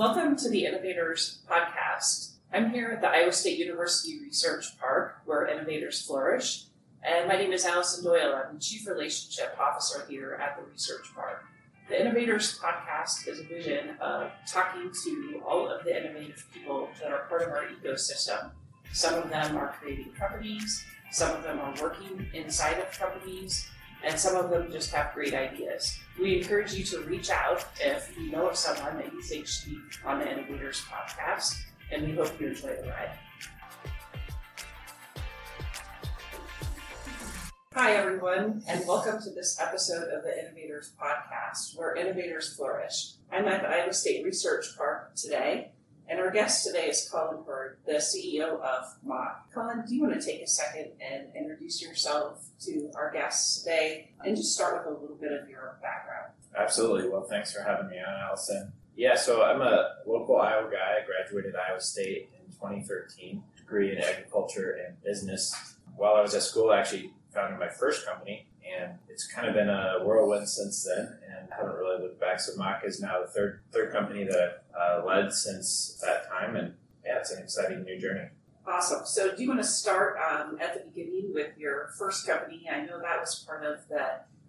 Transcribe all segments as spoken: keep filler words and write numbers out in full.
Welcome to the Innovators Podcast. I'm here at the Iowa State University Research Park, where innovators flourish. And my name is Allison Doyle. I'm the Chief Relationship Officer here at the Research Park. The Innovators Podcast is a vision of talking to all of the innovative people that are part of our ecosystem. Some of them are creating companies, some of them are working inside of companies, and some of them just have great ideas. We encourage you to reach out if you know of someone that you think should be on the Innovators Podcast, and we hope you enjoy the ride. Hi everyone, and welcome to this episode of the Innovators Podcast, where innovators flourish. I'm at the Iowa State Research Park today, and our guest today is Colin Hurd, the C E O of Mach. Colin, do you want to take a second and introduce yourself to our guests today, and just start with a little bit of your background? Absolutely. Well, thanks for having me on, Allison. Yeah, so I'm a local Iowa guy. I graduated Iowa State in twenty thirteen, degree in agriculture and business. While I was at school, I actually founded my first company, and it's kind of been a whirlwind since then, and I haven't really looked back. So Mach is now the third third company that I've uh, led since that time, and yeah, it's an exciting new journey. Awesome. So do you want to start um, at the beginning with your first company? I know that was part of the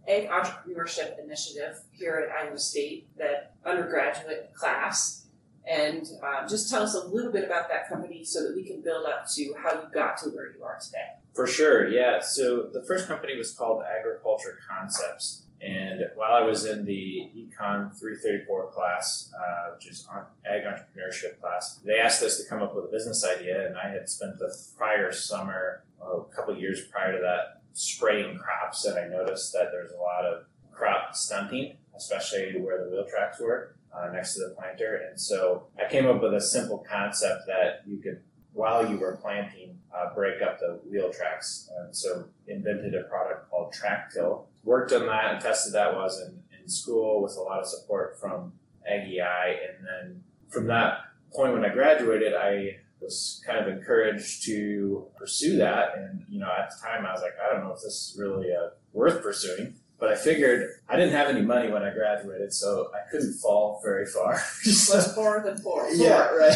Egg Entrepreneurship Initiative here at Iowa State, that undergraduate class, and um, just tell us a little bit about that company so that we can build up to how you got to where you are today. For sure, yeah. So the first company was called Agriculture Concepts. And while I was in the Econ three thirty-four class, uh, which is on ag entrepreneurship class, they asked us to come up with a business idea. And I had spent the prior summer, well, a couple of years prior to that, spraying crops. And I noticed that there's a lot of crop stunting, especially where the wheel tracks were uh, next to the planter. And so I came up with a simple concept that you could, while you were planting, uh, break up the wheel tracks. And so invented a product called TrackTill. Worked on that and tested that while I was in, in school with a lot of support from AgEI. And then from that point when I graduated, I was kind of encouraged to pursue that. And, you know, at the time I was like, I don't know if this is really uh, worth pursuing. But I figured I didn't have any money when I graduated, so I couldn't fall very far. Just less poor than poor. Yeah, right.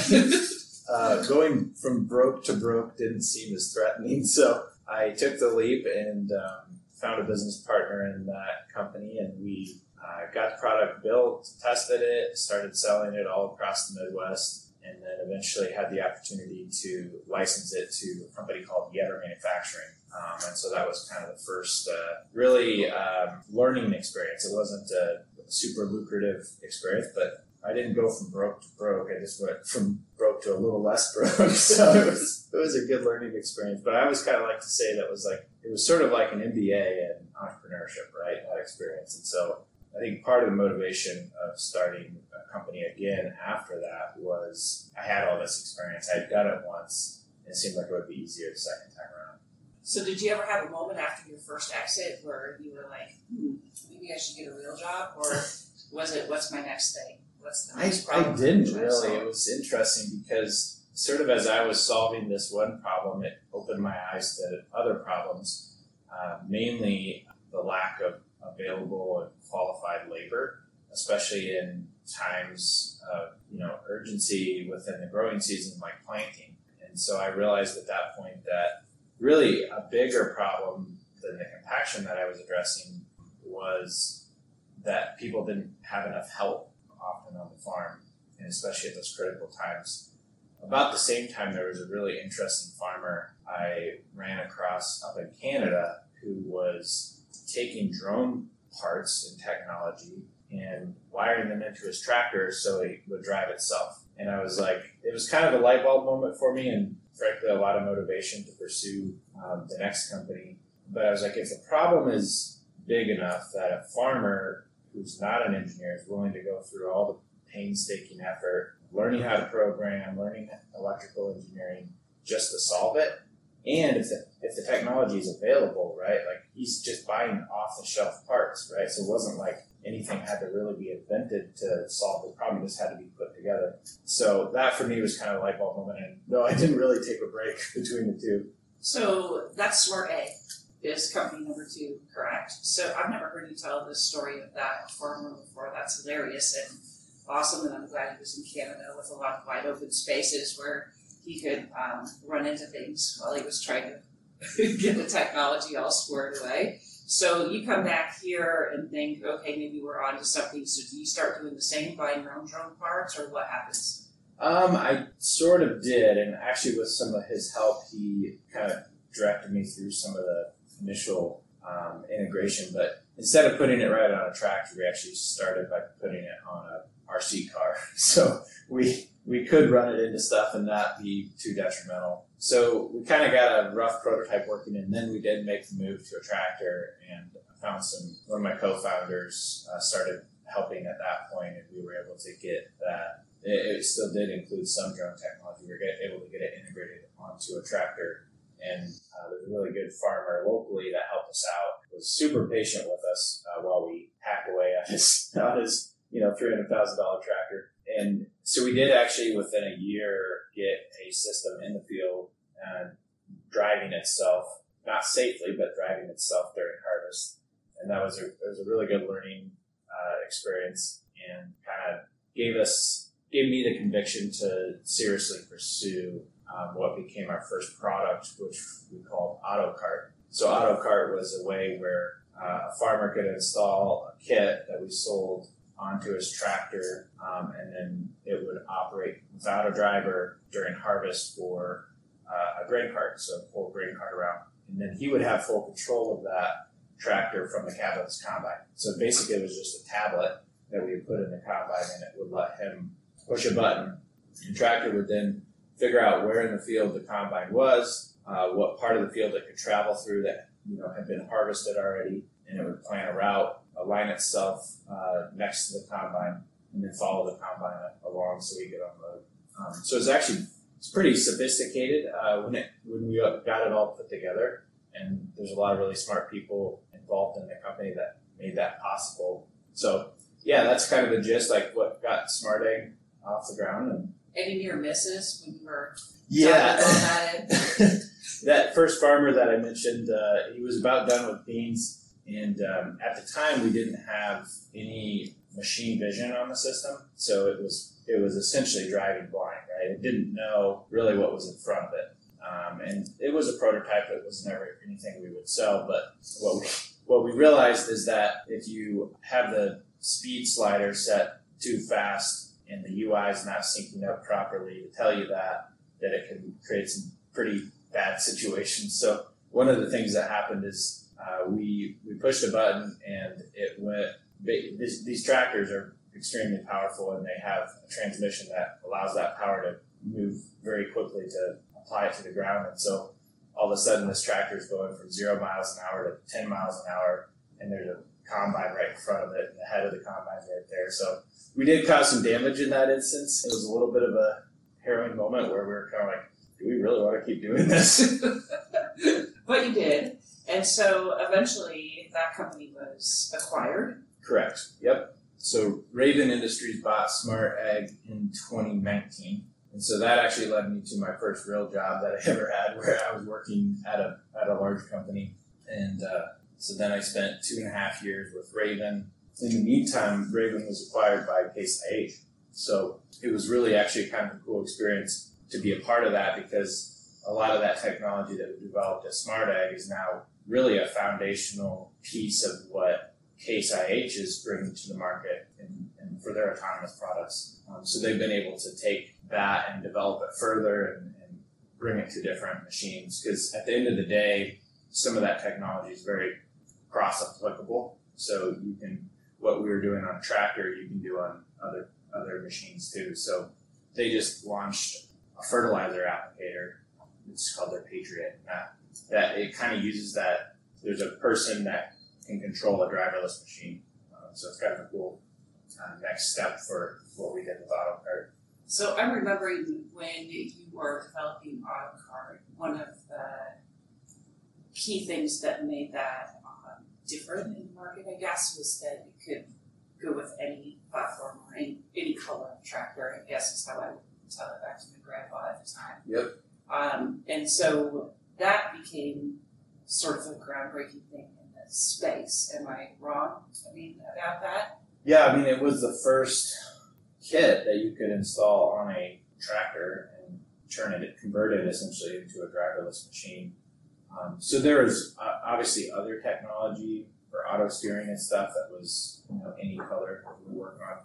Uh, going from broke to broke didn't seem as threatening, so I took the leap and um, found a business partner in that company, and we uh, got the product built, tested it, started selling it all across the Midwest, and then eventually had the opportunity to license it to a company called Yetter Manufacturing. Um, and so that was kind of the first uh, really um, learning experience. It wasn't a super lucrative experience, but I didn't go from broke to broke. I just went from broke to a little less broke. So it was, it was a good learning experience. But I always kind of like to say that was like, it was sort of like an M B A in entrepreneurship, right? That experience. And so I think part of the motivation of starting a company again after that was I had all this experience. I'd done it once, and it seemed like it would be easier the second time around. So did you ever have a moment after your first exit where you were like, hmm, maybe I should get a real job? Or was it, what's my next thing? I, I didn't really. It was interesting because sort of as I was solving this one problem, it opened my eyes to other problems, uh, mainly the lack of available and qualified labor, especially in times of, you know, urgency within the growing season like planting. And so I realized at that point that really a bigger problem than the compaction that I was addressing was that people didn't have enough help often on the farm, and especially at those critical times. About the same time, there was a really interesting farmer I ran across up in Canada who was taking drone parts and technology and wiring them into his tractor so it would drive itself. And I was like, it was kind of a light bulb moment for me, and frankly, a lot of motivation to pursue um, the next company. But I was like, if the problem is big enough that a farmer who's not an engineer is willing to go through all the painstaking effort, learning how to program, learning electrical engineering just to solve it. And if the, if the technology is available, right, like he's just buying off-the-shelf parts, right? So it wasn't like anything had to really be invented to solve the problem, it just had to be put together. So that for me was kind of a light bulb moment. And no, I didn't really take a break between the two. So that's SmartAg is company number two, correct? So I've never heard you tell this story of that farmer before. That's hilarious. And awesome, and I'm glad he was in Canada with a lot of wide open spaces where he could um, run into things while he was trying to get the technology all squared away. So you come back here and think, okay, maybe we're onto something. So do you start doing the same, buying your own drone parts, or what happens? Um, I sort of did, and actually with some of his help, he kind of directed me through some of the initial um, integration. But instead of putting it right on a tractor, we actually started by putting it on a R C car. So we we could run it into stuff and not be too detrimental. So we kind of got a rough prototype working, and then we did make the move to a tractor, and found some, one of my co-founders uh, started helping at that point, and we were able to get that. It, it still did include some drone technology. We were get, able to get it integrated onto a tractor. And uh, there's a really good farmer locally that helped us out, was super patient with us uh, while we hacked away at his, on his, you know, three hundred thousand dollars tractor. And so we did actually, within a year, get a system in the field uh, driving itself, not safely, but driving itself during harvest. And that was a, it was a really good learning uh, experience, and kind of gave us, gave me the conviction to seriously pursue Um, what became our first product, which we called AutoCart. So AutoCart was a way where uh, a farmer could install a kit that we sold onto his tractor, um, and then it would operate without a driver during harvest for uh, a grain cart, so pull a grain cart around. And then he would have full control of that tractor from the cab of his combine. So basically it was just a tablet that we would put in the combine, and it would let him push a button. The tractor would then figure out where in the field the combine was, uh, what part of the field it could travel through that, you know, had been harvested already, and it would plan a route, align itself uh, next to the combine, and then follow the combine along so we could unload. Um, so it's actually it's pretty sophisticated uh, when it when we got it all put together, and there's a lot of really smart people involved in the company that made that possible. So yeah, that's kind of the gist, like what got SmartAg off the ground. And any near misses when you were yeah. talking about it? That first farmer that I mentioned, uh, he was about done with beans, and um, at the time we didn't have any machine vision on the system, so it was it was essentially driving blind, right? It didn't know really what was in front of it, um, and it was a prototype. It was never anything we would sell, but what we, what we realized is that if you have the speed slider set too fast, and the U I is not syncing up properly to tell you that, that it can create some pretty bad situations. So one of the things that happened is uh, we we pushed a button, and it went. This, these tractors are extremely powerful, and they have a transmission that allows that power to move very quickly to apply it to the ground. And so all of a sudden, this tractor is going from zero miles an hour to ten miles an hour, and there's a combine right in front of it, and the head of the combine is right there. So we did cause some damage in that instance. It was a little bit of a harrowing moment where we were kind of like, do we really want to keep doing this? But you did. And so eventually that company was acquired? Correct. Yep. So Raven Industries bought SmartAg in twenty nineteen. And so that actually led me to my first real job that I ever had, where I was working at a at a large company. And uh, so then I spent two and a half years with Raven. In the meantime, Raven was acquired by Case I H. So it was really actually kind of a cool experience to be a part of that, because a lot of that technology that we developed at SmartAg is now really a foundational piece of what Case I H is bringing to the market and, and for their autonomous products. Um, so they've been able to take that and develop it further and, and bring it to different machines, because at the end of the day, some of that technology is very cross-applicable. So you can... what we were doing on a tractor, you can do on other other machines too. So they just launched a fertilizer applicator. It's called their Patriot. That, that it kind of uses that. There's a person that can control a driverless machine. Uh, so it's kind of a cool uh, next step for what we did with AutoCart. So I'm remembering when you were developing AutoCart, one of the key things that made that different in the market, I guess, was that you could go with any platform or any, any color of tractor, I guess is how I would tell it back to my grandpa at the time. Yep. Um, and so that became sort of a groundbreaking thing in the space. Am I wrong? I mean, about that? Yeah, I mean, it was the first kit that you could install on a tractor and turn it, convert it essentially into a driverless machine. Um, so there was uh, obviously other technology for auto steering and stuff that was, you know, any color we work on.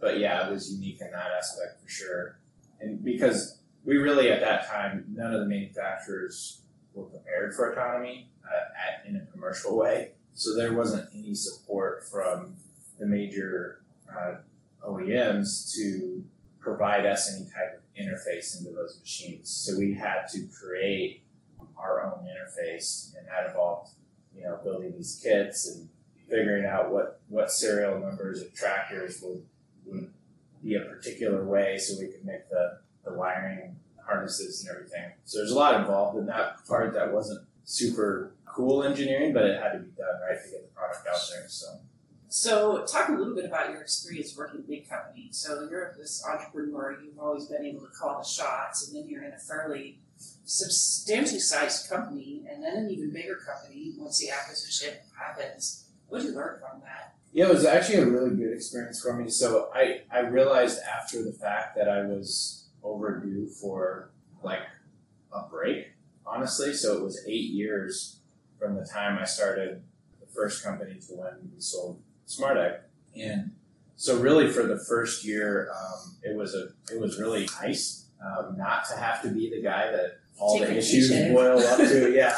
But yeah, it was unique in that aspect for sure. And because we really, at that time, none of the manufacturers were prepared for autonomy uh, at, in a commercial way. So there wasn't any support from the major uh, O E Ms to provide us any type of interface into those machines. So we had to create our own interface, and that involved, you know, building these kits and figuring out what, what serial numbers of tractors would, would be a particular way so we could make the, the wiring harnesses and everything. So there's a lot involved in that part that wasn't super cool engineering, but it had to be done, right, to get the product out there. So, so talk a little bit about your experience working with big companies. So you're this entrepreneur, you've always been able to call the shots, and then you're in a fairly substantially sized company, and then an even bigger company once the acquisition happens. What did you learn from that? Yeah, it was actually a really good experience for me. So I, I realized after the fact that I was overdue for like a break, honestly. So it was eight years from the time I started the first company to when we sold SmartAg. And so really for the first year, um, it was a it was really nice um, not to have to be the guy that all Take the vacation. issues boil up to. Yeah.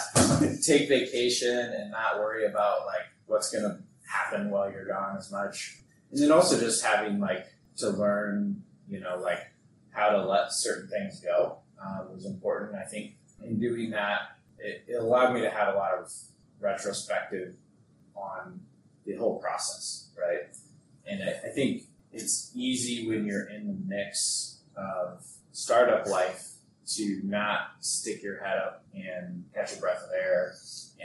Take vacation and not worry about like what's going to happen while you're gone as much. And then also just having like to learn, you know, like how to let certain things go uh, was important. I think in doing that, it, it allowed me to have a lot of retrospective on the whole process, right? And I, I think it's easy when you're in the mix of startup life to not stick your head up and catch a breath of air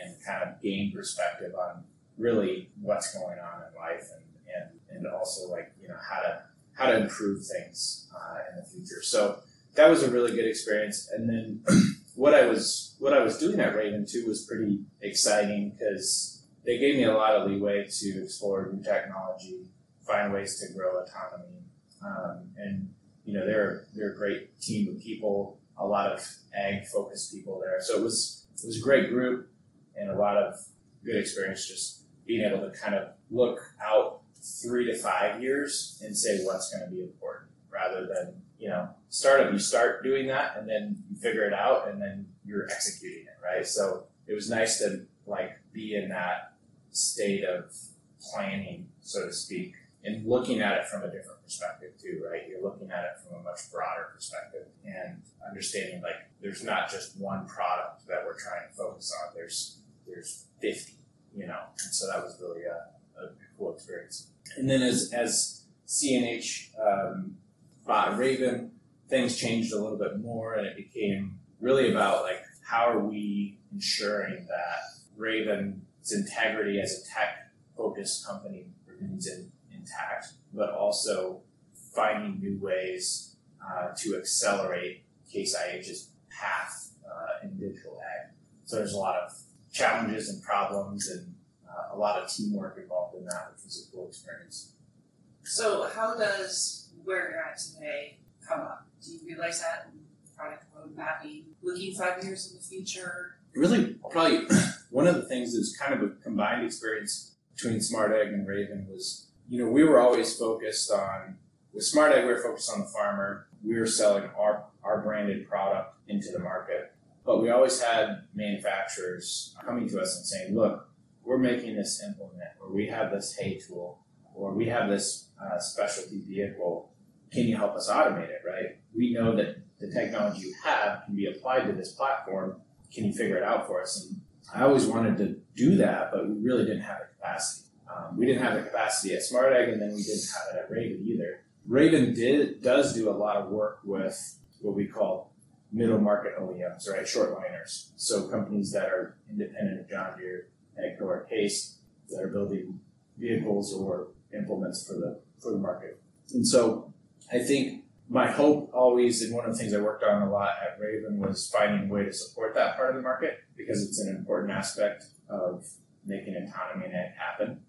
and kind of gain perspective on really what's going on in life and, and, and also like, you know, how to how to improve things uh, in the future. So that was a really good experience. And then what I was what I was doing at Raven too was pretty exciting because they gave me a lot of leeway to explore new technology, find ways to grow autonomy. Um, and you know, they're they're a great team of people, a lot of ag focused people there. So it was it was a great group and a lot of good experience just being able to kind of look out three to five years and say what's going to be important rather than, you know, startup, you start doing that and then you figure it out and then you're executing it, right? So it was nice to like be in that state of planning, so to speak, and looking at it from a different perspective too, right? You're looking at it from a much broader perspective and understanding like there's not just one product that we're trying to focus on. There's there's fifty, you know, and so that was really a a cool experience. And then as as C N H um, bought Raven, things changed a little bit more, and it became really about like how are we ensuring that Raven's integrity as a tech-focused company remains in, intact, but also finding new ways uh, to accelerate Case I H's path uh, in digital ag. So there's a lot of challenges and problems and uh, a lot of teamwork involved in that, which was a cool experience. So how does where you're at today come up? Do you realize that in product road mapping, looking five years in the future? Really, probably one of the things that's kind of a combined experience between SmartAg and Raven was, you know, we were always focused on, with SmartAg, we were focused on the farmer. We were selling our, our branded product into the market. But we always had manufacturers coming to us and saying, look, we're making this implement, or we have this hay tool, or we have this uh, specialty vehicle. Can you help us automate it, right? We know that the technology you have can be applied to this platform. Can you figure it out for us? And I always wanted to do that, but we really didn't have the capacity. Um, we didn't have the capacity at SmartAg, and then we didn't have it at Raven either. Raven did does do a lot of work with what we call middle market O E Ms, right? Shortliners. So companies that are independent of John Deere, AgCo, or Case that are building vehicles or implements for the for the market. And so I think my hope always, and one of the things I worked on a lot at Raven, was finding a way to support that part of the market because it's an important aspect of making autonomy and ag happen.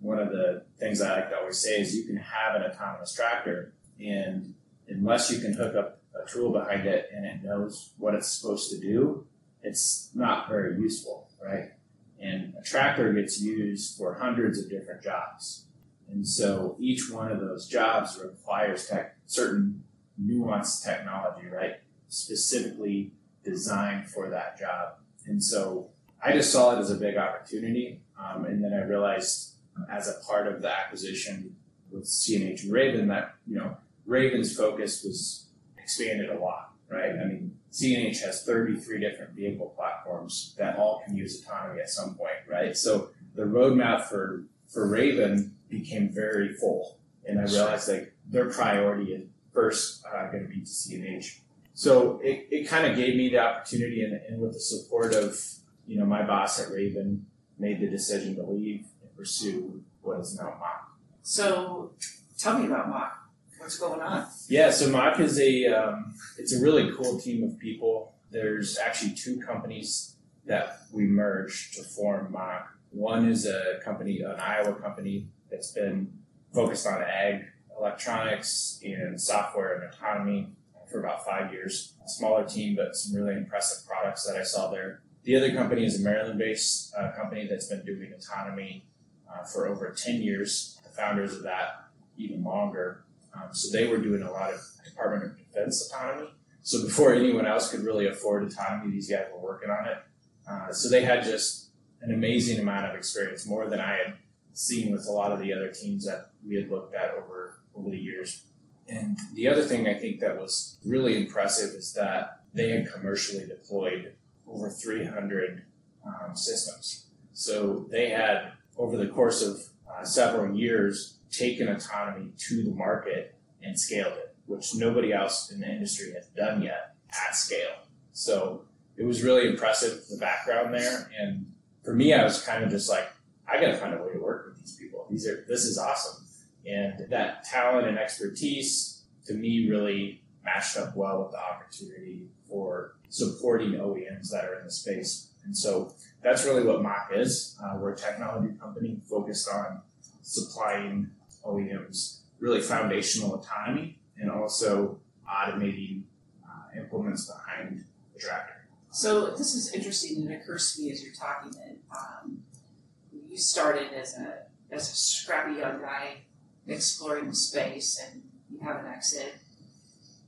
One of the things I like to always say is you can have an autonomous tractor, And unless you can hook up a tool behind it and it knows what it's supposed to do, it's not very useful, right? And a tractor gets used for hundreds of different jobs. And so each one of those jobs requires tech, certain nuanced technology, right? Specifically designed for that job. And so I just saw it as a big opportunity. Um, and then I realized as a part of the acquisition with C N H and Raven that, you know, Raven's focus was expanded a lot, right? I mean, C N H has thirty-three different vehicle platforms that all can use autonomy at some point, right? So the roadmap for, for Raven became very full. And I realized like their priority is first uh, going to be to C N H. So it, it kind of gave me the opportunity, and, and with the support of, you know, my boss at Raven, made the decision to leave and pursue what is now Mach. So tell me about Mach. What's going on? Yeah, so Mach is a um, it's a really cool team of people. There's actually two companies that we merged to form Mach. One is a company, an Iowa company that's been focused on ag, electronics, and software and autonomy for about five years. A smaller team, but some really impressive products that I saw there. The other company is a Maryland-based uh, company that's been doing autonomy uh, for over ten years. The founders of that even longer. Um, so they were doing a lot of Department of Defense autonomy. So before anyone else could really afford autonomy, these guys were working on it. Uh, so they had just an amazing amount of experience, more than I had seen with a lot of the other teams that we had looked at over, over the years. And the other thing I think that was really impressive is that they had commercially deployed over three hundred um, systems. So they had, over the course of uh, several years, taken autonomy to the market and scaled it, which nobody else in the industry has done yet at scale. So it was really impressive, the background there. And for me, I was kind of just like, I got to find a way to work with these people. These are, this is awesome. And that talent and expertise, to me, really matched up well with the opportunity for supporting O E Ms that are in the space. And so that's really what Mach is. Uh, we're a technology company focused on supplying O E Ms really foundational autonomy and also automating uh, implements behind the tractor. So this is interesting, and it occurs to me as you're talking that um, you started as a as a scrappy young guy exploring the space, and you have an exit,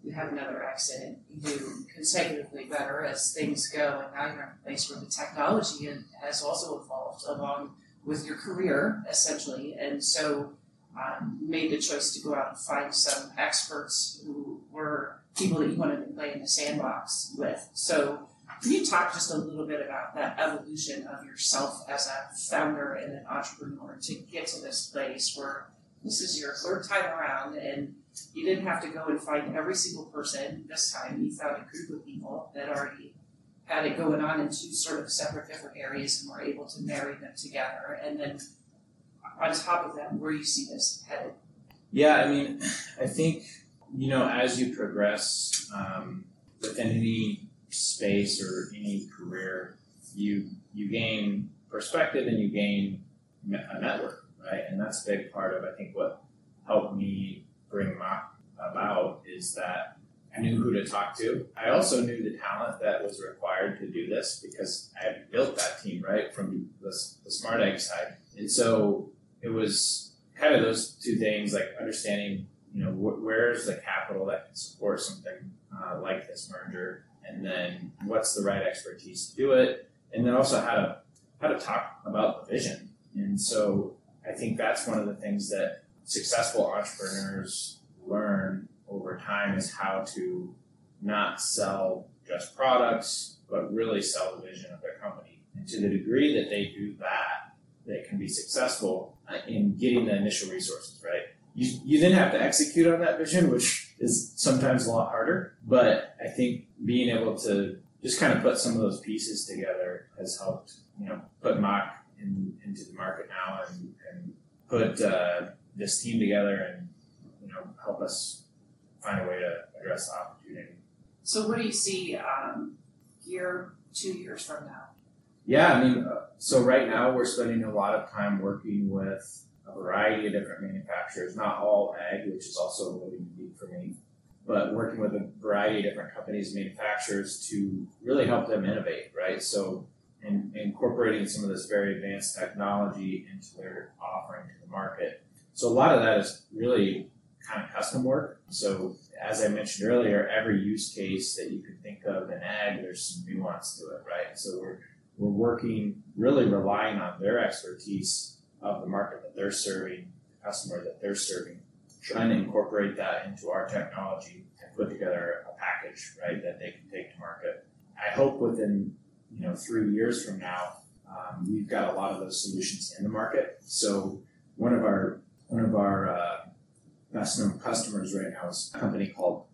you have another exit, you do consecutively better as things go, and now you're in a place where the technology has also evolved along with your career, essentially, and so um, made the choice to go out and find some experts who were people that you wanted to play in the sandbox with. So can you talk just a little bit about that evolution of yourself as a founder and an entrepreneur to get to this place where this is your third time around, and you didn't have to go and find every single person this time. You found a group of people that already had it going on in two sort of separate different areas and were able to marry them together. And then on top of that, where you see this headed? Yeah, I mean, I think, you know, as you progress um, within any space or any career, you you gain perspective and you gain a network, right? And that's a big part of, I think, what helped me bring Mach about is that I knew who to talk to. I also knew the talent that was required to do this because I had built that team, right, from the, the SmartAg side. And so it was kind of those two things, like understanding, you know, wh- where's the capital that can support something uh, like this merger, and then what's the right expertise to do it, and then also how to how to talk about the vision. And so I think that's one of the things that successful entrepreneurs learn over time is how to not sell just products, but really sell the vision of their company. And to the degree that they do that, they can be successful in getting the initial resources, right? You, you then have to execute on that vision, which is sometimes a lot harder. But I think being able to just kind of put some of those pieces together has helped, you know, put Mach in, into the market now and, and put uh, this team together and, you know, help us find a way to address the opportunity. So what do you see um, year, two years from now? Yeah, I mean, uh, so right now we're spending a lot of time working with a variety of different manufacturers, not all ag, which is also really unique for me, but working with a variety of different companies, manufacturers, to really help them innovate, right? So in, incorporating some of this very advanced technology into their offering to the market. So a lot of that is really kind of custom work. So as I mentioned earlier, every use case that you could think of in ag, there's some nuance to it, right? So we're we're working, really relying on their expertise of the market that they're serving, the customer that they're serving, trying to incorporate that into our technology and put together a package, right, that they can take to market. I hope within, you know, three years from now, um, we've got a lot of those solutions in the market. So one of our one of our uh, best known customers right now is a company called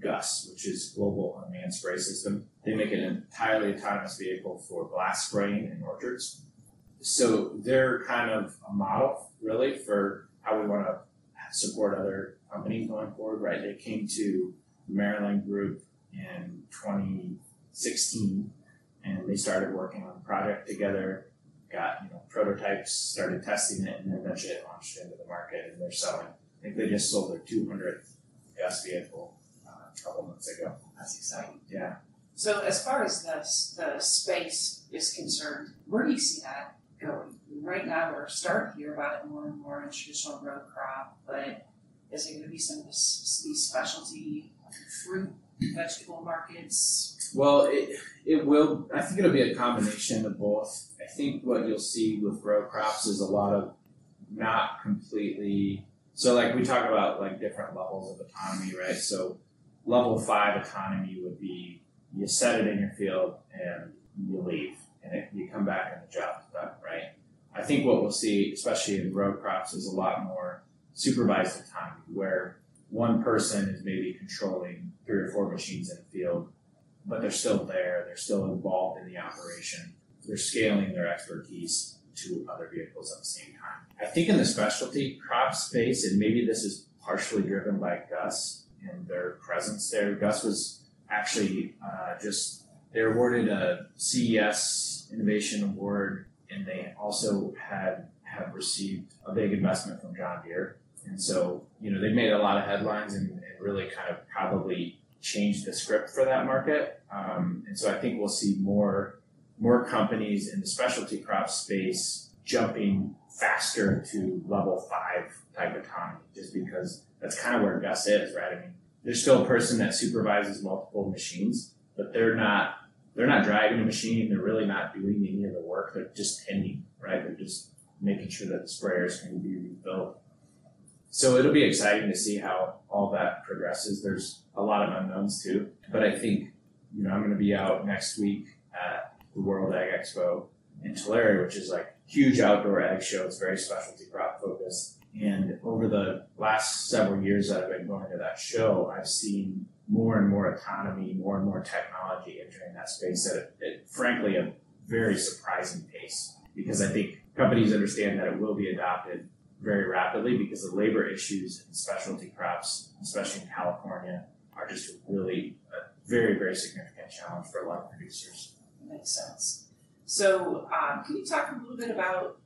G U S, which is Global Unmanned Spray System. They make an entirely autonomous vehicle for glass spraying in orchards. So they're kind of a model, really, for how we want to support other companies going forward, right? They came to the Maryland group in twenty sixteen, and they started working on the project together, got you know prototypes, started testing it, and then eventually it launched into the market, and they're selling. I think they just sold their two hundredth G U S vehicle a couple months ago. That's exciting. Yeah. So as far as the, the space is concerned, where do you see that going? Right now, we're starting to hear about it more and more in traditional row crop, but is it going to be some of this, these specialty fruit, vegetable markets? Well, it it will. I think it'll be a combination of both. I think what you'll see with row crops is a lot of not completely. So like we talk about like different levels of autonomy, right? So level five autonomy would be you set it in your field and you leave and it, you come back and the job's done, right? I think what we'll see, especially in row crops, is a lot more supervised autonomy where one person is maybe controlling three or four machines in the field, but they're still there, they're still involved in the operation, they're scaling their expertise to other vehicles at the same time. I think in the specialty crop space, and maybe this is partially driven by G U S and their presence there. G U S was actually uh, just, they're awarded a C E S Innovation Award, and they also had have received a big investment from John Deere. And so, you know, they've made a lot of headlines and, and really kind of probably changed the script for that market. Um, and so I think we'll see more more companies in the specialty crop space jumping faster to level five type autonomy, just because that's kind of where G U S is, right? I mean, there's still a person that supervises multiple machines, but they're not they're not driving a machine. They're really not doing any of the work. They're just tending, right? They're just making sure that the sprayers can be refilled. So it'll be exciting to see how all that progresses. There's a lot of unknowns too, but I think you know I'm going to be out next week at the World Ag Expo in Tulare, which is like huge outdoor egg show. It's very specialty crop focused. And over the last several years that I've been going to that show, I've seen more and more autonomy, more and more technology entering that space at, a, at frankly, a very surprising pace, because I think companies understand that it will be adopted very rapidly because the labor issues in specialty crops, especially in California, are just really a very, very significant challenge for a lot of producers. Makes sense. So um, can you talk a little bit about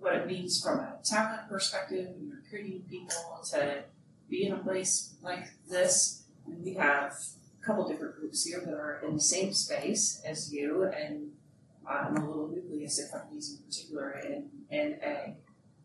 what it means from a talent perspective, recruiting people to be in a place like this? And we have a couple different groups here that are in the same space as you and um, a little nucleus of companies in particular and, and ag.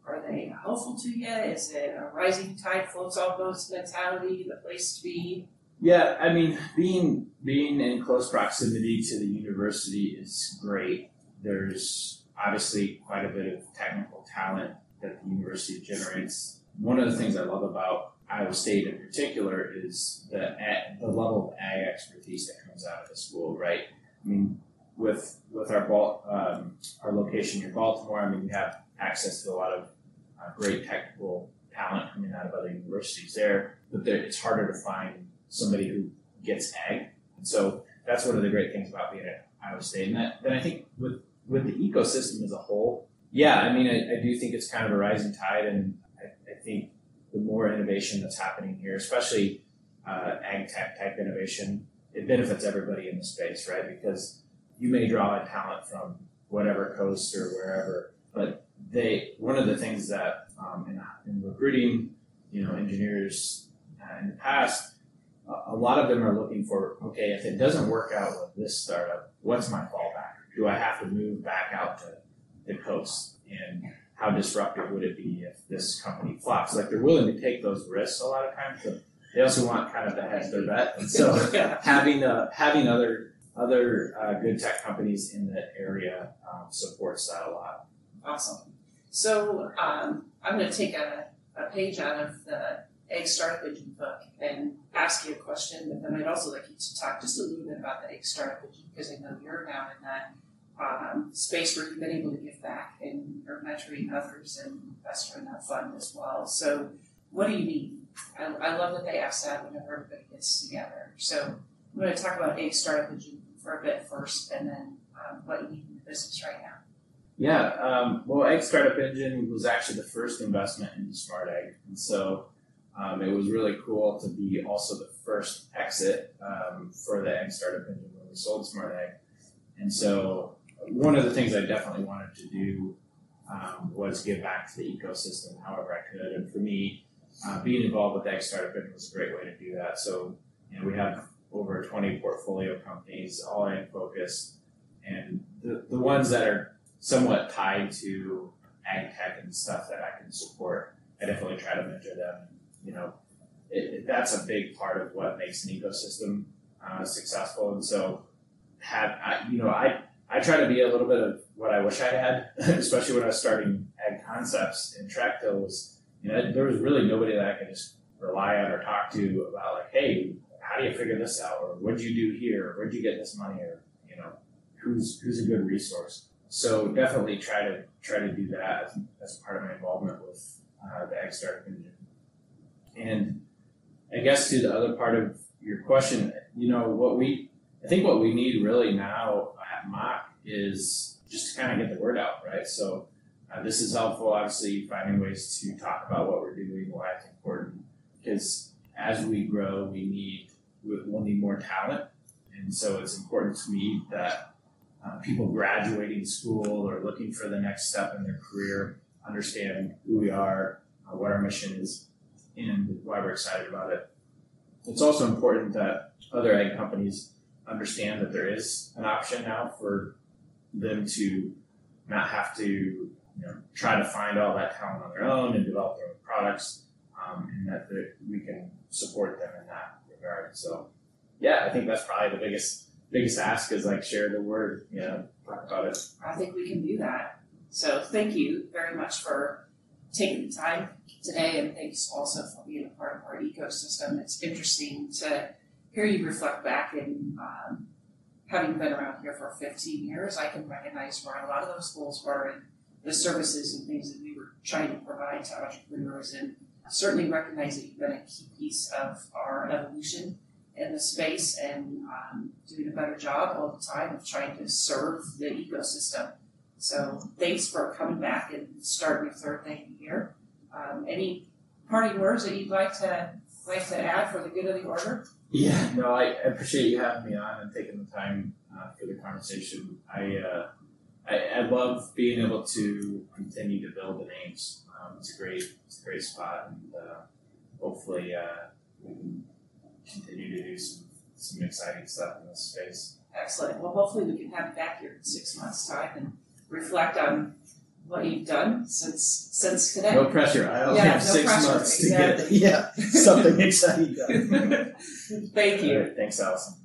Are they helpful to you? Is it a rising tide floats all boats mentality, the place to be? Yeah, I mean, being being in close proximity to the university is great. There's obviously quite a bit of technical talent that the university generates. One of the things I love about Iowa State in particular is the at the level of ag expertise that comes out of the school, right? I mean, with with our um, our location in Baltimore, I mean, we have access to a lot of uh, great technical talent coming out of other universities there, but there, it's harder to find somebody who gets ag. And so that's one of the great things about being at Iowa State. And that, then I think with, with the ecosystem as a whole, yeah, I mean, I, I do think it's kind of a rising tide. And I, I think the more innovation that's happening here, especially uh, ag tech type innovation, it benefits everybody in the space, right? Because you may draw in talent from whatever coast or wherever, but they one of the things that um, in, in recruiting, you know, engineers uh, in the past, a lot of them are looking for, okay, if it doesn't work out with this startup, what's my fallback? Do I have to move back out to the coast? And how disruptive would it be if this company flops? Like, they're willing to take those risks a lot of times, but they also want kind of to hedge their bet. And so having uh, having other other uh, good tech companies in that area um, supports that a lot. Awesome. So um, I'm going to take a, a page out of the Egg Startup Engine book and ask you a question, but then I'd also like you to talk just a little bit about the Egg Startup Engine, because I know you're now in that um, space where you've been able to give back and are mentoring others and investor in that fund as well. So what do you need? I, I love that they ask that whenever everybody gets together. So I'm going to talk about Egg Startup Engine for a bit first, and then um, what you need in the business right now. Yeah, um, well, Egg Startup Engine was actually the first investment into SmartAg, and so Um, it was really cool to be also the first exit um, for the Egg Startup Engine when we sold SmartAg. And so one of the things I definitely wanted to do um, was give back to the ecosystem however I could. And for me, uh, being involved with the Egg Startup Engine was a great way to do that. So, you know, we have over twenty portfolio companies, all in focus. And the, the ones that are somewhat tied to ag tech and stuff that I can support, I definitely try to mentor them. You know, it, it, that's a big part of what makes an ecosystem uh, successful. And so, have I, you know, I I try to be a little bit of what I wish I had, especially when I was starting Ag Concepts and TrackTill. Was, you know, there was really nobody that I could just rely on or talk to about, like, hey, how do you figure this out, or what did you do here, where'd you get this money, or, you know, who's who's a good resource. So definitely try to try to do that as, as part of my involvement with uh, the Ag Startup Engine. And I guess to the other part of your question, you know, what we, I think what we need really now at Mach is just to kind of get the word out, right? So uh, this is helpful, obviously, finding ways to talk about what we're doing, why it's important, because as we grow, we need, we'll need more talent. And so it's important to me that uh, people graduating school or looking for the next step in their career understand who we are, uh, what our mission is, and why we're excited about it. It's also important that other ag companies understand that there is an option now for them to not have to, you know, try to find all that talent on their own and develop their own products, um, and that we can support them in that regard. So, yeah, I think that's probably the biggest biggest ask is, like, share the word, you know, talk about it. I think we can do that. So thank you very much for taking the time today, and thanks also for being a part of our ecosystem. It's interesting to hear you reflect back, and um, having been around here for fifteen years, I can recognize where a lot of those goals were and the services and things that we were trying to provide to entrepreneurs, and certainly recognize that you've been a key piece of our evolution in the space, and um, doing a better job all the time of trying to serve the ecosystem. So thanks for coming back and starting your third thing here. Um, any parting words that you'd like to like to add for the good of the order? Yeah, no, I appreciate you having me on and taking the time uh, for the conversation. I, uh, I I love being able to continue to build the names. Um, it's a great it's a great spot, and uh, hopefully uh, we can continue to do some some exciting stuff in this space. Excellent. Well, hopefully we can have you back here in six months' time and reflect on what you've done since since today. No pressure. I only yeah, have no six pressure. months to exactly. get yeah, something exciting done. Thank you. Right, thanks, Allison.